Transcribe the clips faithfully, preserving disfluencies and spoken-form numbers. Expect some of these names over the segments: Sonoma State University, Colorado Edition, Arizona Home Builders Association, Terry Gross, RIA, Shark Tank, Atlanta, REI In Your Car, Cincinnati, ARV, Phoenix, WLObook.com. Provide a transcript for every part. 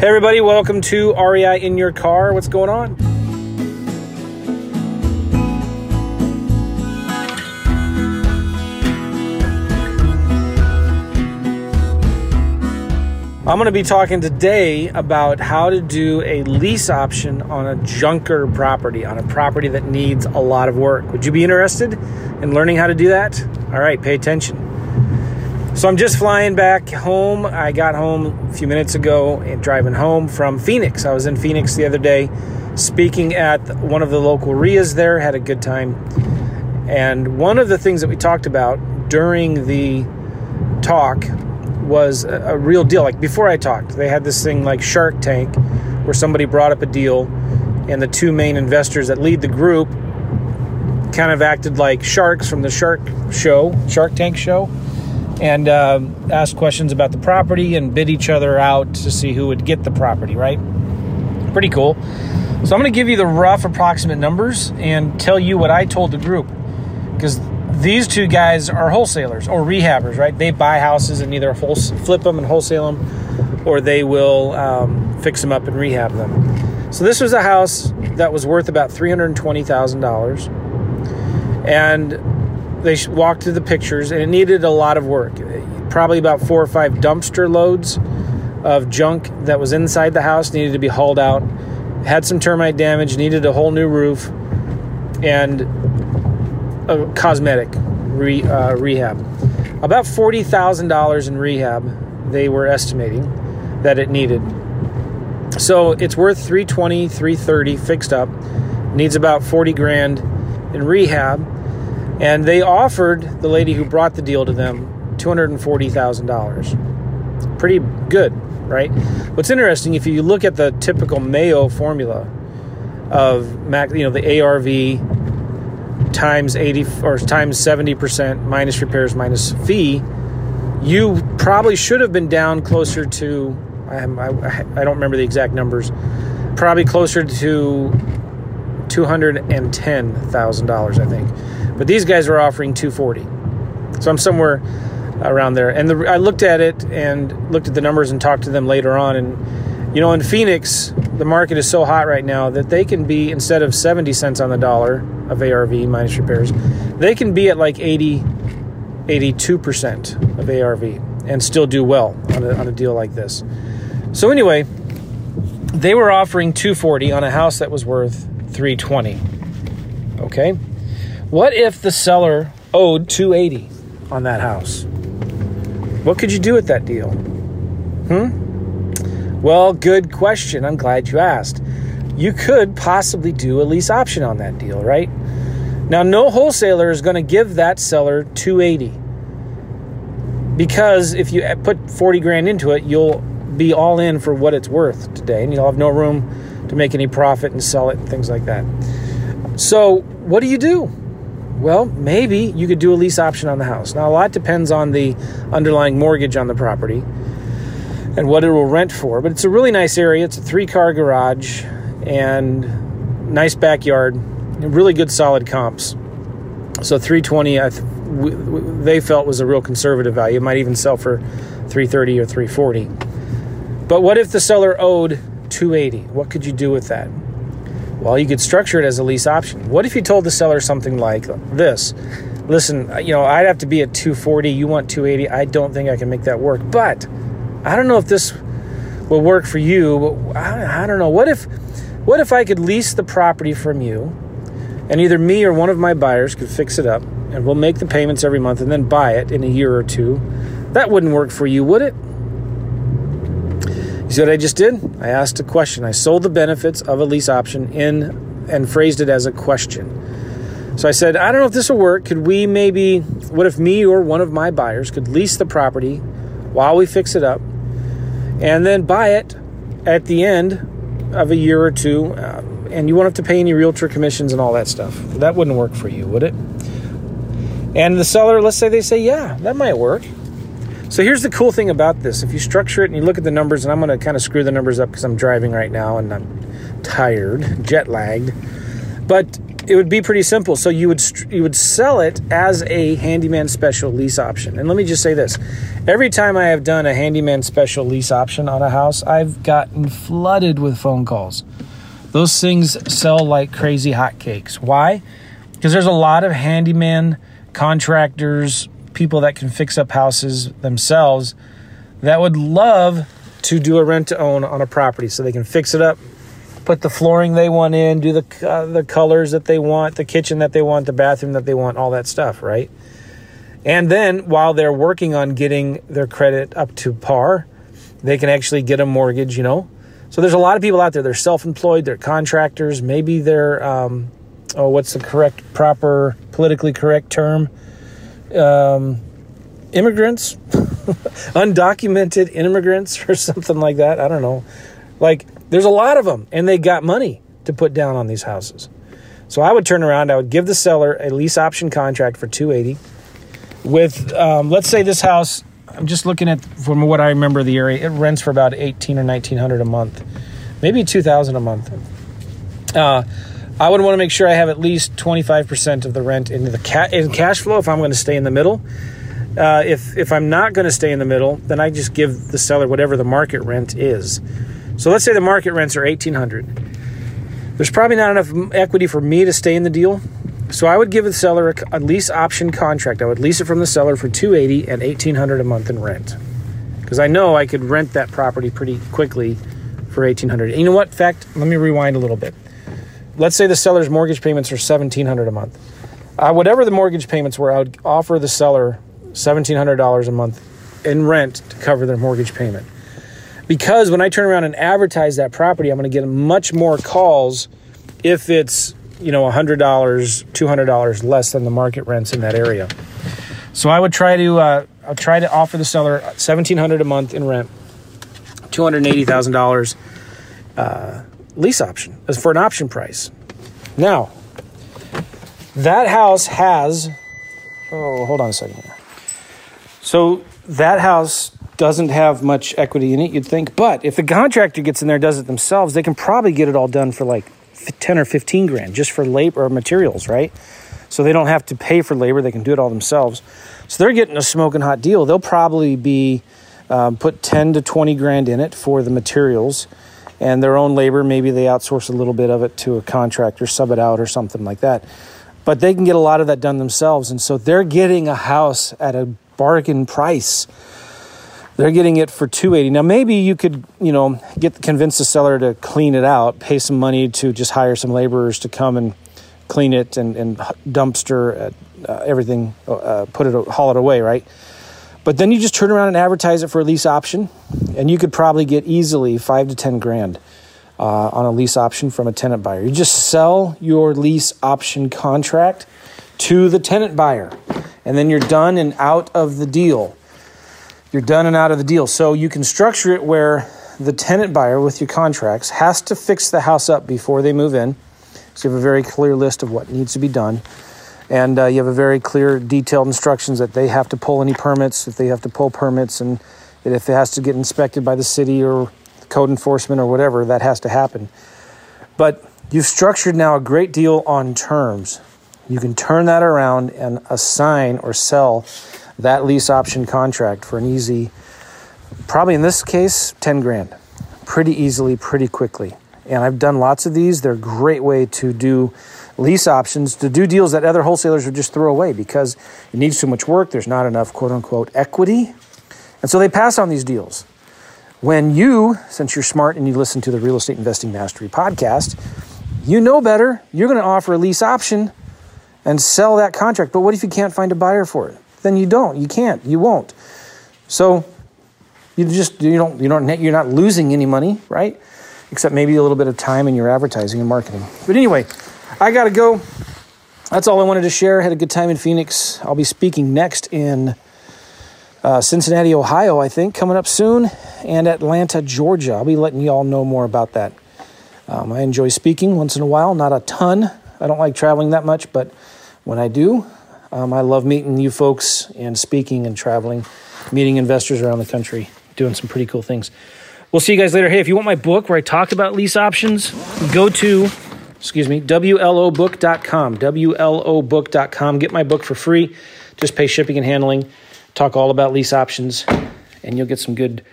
Hey everybody, welcome to R E I In Your Car. What's going on? I'm going to be talking today about how to do a lease option on a junker property, on a property that needs a lot of work. Would you be interested in learning how to do that? All right, pay attention. So I'm just flying back home. I got home a few minutes ago and driving home from Phoenix. I was in Phoenix the other day speaking at one of the local R I As there, had a good time. And one of the things that we talked about during the talk was a real deal. Like before I talked, they had this thing like Shark Tank where somebody brought up a deal and the two main investors that lead the group kind of acted like sharks from the Shark show, Shark Tank show. And uh, asked questions about the property and bid each other out to see who would get the property, right? Pretty cool. So I'm going to give you the rough approximate numbers and tell you what I told the group. Because these two guys are wholesalers or rehabbers, right? They buy houses and either flip them and wholesale them, or they will um, fix them up and rehab them. So this was a house that was worth about three hundred twenty thousand dollars. And they walked through the pictures, and it needed a lot of work. Probably about four or five dumpster loads of junk that was inside the house needed to be hauled out. Had some termite damage, needed a whole new roof, and a cosmetic re, uh, rehab. About forty thousand dollars in rehab, they were estimating that it needed. So it's worth three twenty, three thirty fixed up. Needs about forty grand in rehab. And they offered the lady who brought the deal to them two hundred forty thousand dollars. Pretty good, right? What's interesting, if you look at the typical Mayo formula of max, you know, the A R V times eighty or times seventy percent minus repairs minus fee, you probably should have been down closer to I, I, I don't remember the exact numbers, probably closer to two hundred ten thousand dollars, I think. But these guys were offering two hundred forty thousand dollars. So I'm somewhere around there. And the, I looked at it and looked at the numbers and talked to them later on. And, you know, in Phoenix, the market is so hot right now that they can be, instead of seventy cents on the dollar of A R V minus repairs, they can be at like eighty, eighty-two percent of A R V and still do well on a, on a deal like this. So anyway, they were offering two hundred forty thousand dollars on a house that was worth three twenty. Okay. What if the seller owed two eighty on that house? What could you do with that deal? Hmm? Well, good question. I'm glad you asked. You could possibly do a lease option on that deal, right? Now, no wholesaler is going to give that seller two eighty. Because if you put forty grand into it, you'll be all in for what it's worth today, and you'll have no room to make any profit and sell it and things like that. So what do you do? Well, maybe you could do a lease option on the house. Now, a lot depends on the underlying mortgage on the property and what it will rent for, but it's a really nice area. It's a three-car garage and nice backyard, really good solid comps. So three twenty, I th- they felt was a real conservative value. It might even sell for three thirty or three forty. But what if the seller owed two eighty? What could you do with that? Well, you could structure it as a lease option. What if you told the seller something like this? Listen, you know, I'd have to be at two forty. You want two eighty. I don't think I can make that work. But I don't know if this will work for you. I don't know. What if, what if I could lease the property from you, and either me or one of my buyers could fix it up, and we'll make the payments every month and then buy it in a year or two? That wouldn't work for you, would it? You see what I just did? I asked a question. I sold the benefits of a lease option in and phrased it as a question. So I said, I don't know if this will work. Could we maybe, what if me or one of my buyers could lease the property while we fix it up and then buy it at the end of a year or two, uh, and you won't have to pay any realtor commissions and all that stuff. That wouldn't work for you, would it? And the seller, let's say they say, yeah, that might work. So here's the cool thing about this. If you structure it and you look at the numbers, and I'm going to kind of screw the numbers up because I'm driving right now and I'm tired, jet lagged. But it would be pretty simple. So you would you would sell it as a handyman special lease option. And let me just say this. Every time I have done a handyman special lease option on a house, I've gotten flooded with phone calls. Those things sell like crazy hotcakes. Why? Because there's a lot of handyman contractors, people that can fix up houses themselves, that would love to do a rent-to-own on a property so they can fix it up, put the flooring they want in, do the uh, the colors that they want, the kitchen that they want, the bathroom that they want, all that stuff, right? And then while they're working on getting their credit up to par, they can actually get a mortgage, you know? So there's a lot of people out there. They're self-employed, they're contractors, maybe they're, um, oh, what's the correct, proper, politically correct term? Um, immigrants, undocumented immigrants or something like that. I don't know. Like, there's a lot of them, and they got money to put down on these houses. So I would turn around. I would give the seller a lease option contract for two hundred eighty dollars with, um, let's say this house, I'm just looking at, from what I remember the area, it rents for about eighteen hundred dollars or nineteen hundred dollars a month, maybe two thousand dollars a month. Uh, I would want to make sure I have at least twenty-five percent of the rent into the ca- in cash flow if I'm going to stay in the middle. Uh, if if I'm not going to stay in the middle, then I just give the seller whatever the market rent is. So let's say the market rents are eighteen hundred dollars. There's probably not enough equity for me to stay in the deal, so I would give the seller a, a lease option contract. I would lease it from the seller for two hundred eighty dollars and eighteen hundred dollars a month in rent, because I know I could rent that property pretty quickly for eighteen hundred dollars. And you know what? In fact, let me rewind a little bit. Let's say the seller's mortgage payments are seventeen hundred dollars a month. Uh, whatever the mortgage payments were, I would offer the seller seventeen hundred dollars a month in rent to cover their mortgage payment. Because when I turn around and advertise that property, I'm going to get much more calls if it's, you know, one hundred dollars, two hundred dollars less than the market rents in that area. So I would try to uh, I'll try to offer the seller seventeen hundred dollars a month in rent, two hundred eighty thousand dollars uh lease option as for an option price. Now, that house has, oh, hold on a second here. So that house doesn't have much equity in it, you'd think, but if the contractor gets in there and does it themselves, they can probably get it all done for like ten or fifteen grand just for labor or materials, right? So they don't have to pay for labor. They can do it all themselves. So they're getting a smoking hot deal. They'll probably be, um, put ten to twenty grand in it for the materials and their own labor. Maybe they outsource a little bit of it to a contractor, sub it out or something like that. But they can get a lot of that done themselves. And so they're getting a house at a bargain price. They're getting it for two hundred eighty dollars. Now, maybe you could, you know, get convince the seller to clean it out, pay some money to just hire some laborers to come and clean it and, and dumpster uh, everything, uh, put it, haul it away, right? But then you just turn around and advertise it for a lease option, and you could probably get easily five to ten grand uh, on a lease option from a tenant buyer. You just sell your lease option contract to the tenant buyer, and then you're done and out of the deal. You're done and out of the deal. So you can structure it where the tenant buyer with your contracts has to fix the house up before they move in. So you have a very clear list of what needs to be done. And uh, you have a very clear, detailed instructions that they have to pull any permits, if they have to pull permits, and if it has to get inspected by the city or code enforcement or whatever, that has to happen. But you've structured now a great deal on terms. You can turn that around and assign or sell that lease option contract for an easy, probably in this case, ten grand. Pretty easily, pretty quickly. And I've done lots of these. They're a great way to do lease options, to do deals that other wholesalers would just throw away because it needs too much work. There's not enough, quote unquote, equity. And so they pass on these deals. When you, since you're smart and you listen to the Real Estate Investing Mastery podcast, you know better, you're going to offer a lease option and sell that contract. But what if you can't find a buyer for it? Then you don't, you can't, you won't. So you just, you don't, you don't, you're not losing any money, right? Except maybe a little bit of time in your advertising and marketing. But anyway, I got to go. That's all I wanted to share. Had a good time in Phoenix. I'll be speaking next in uh, Cincinnati, Ohio, I think, coming up soon, and Atlanta, Georgia. I'll be letting you all know more about that. Um, I enjoy speaking once in a while, not a ton. I don't like traveling that much, but when I do, um, I love meeting you folks and speaking and traveling, meeting investors around the country, doing some pretty cool things. We'll see you guys later. Hey, if you want my book where I talk about lease options, go to excuse me, W L O book dot com, W L O book dot com. Get my book for free. Just pay shipping and handling. Talk all about lease options, and you'll get some good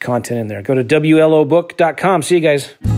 content in there. Go to W L O book dot com. See you guys.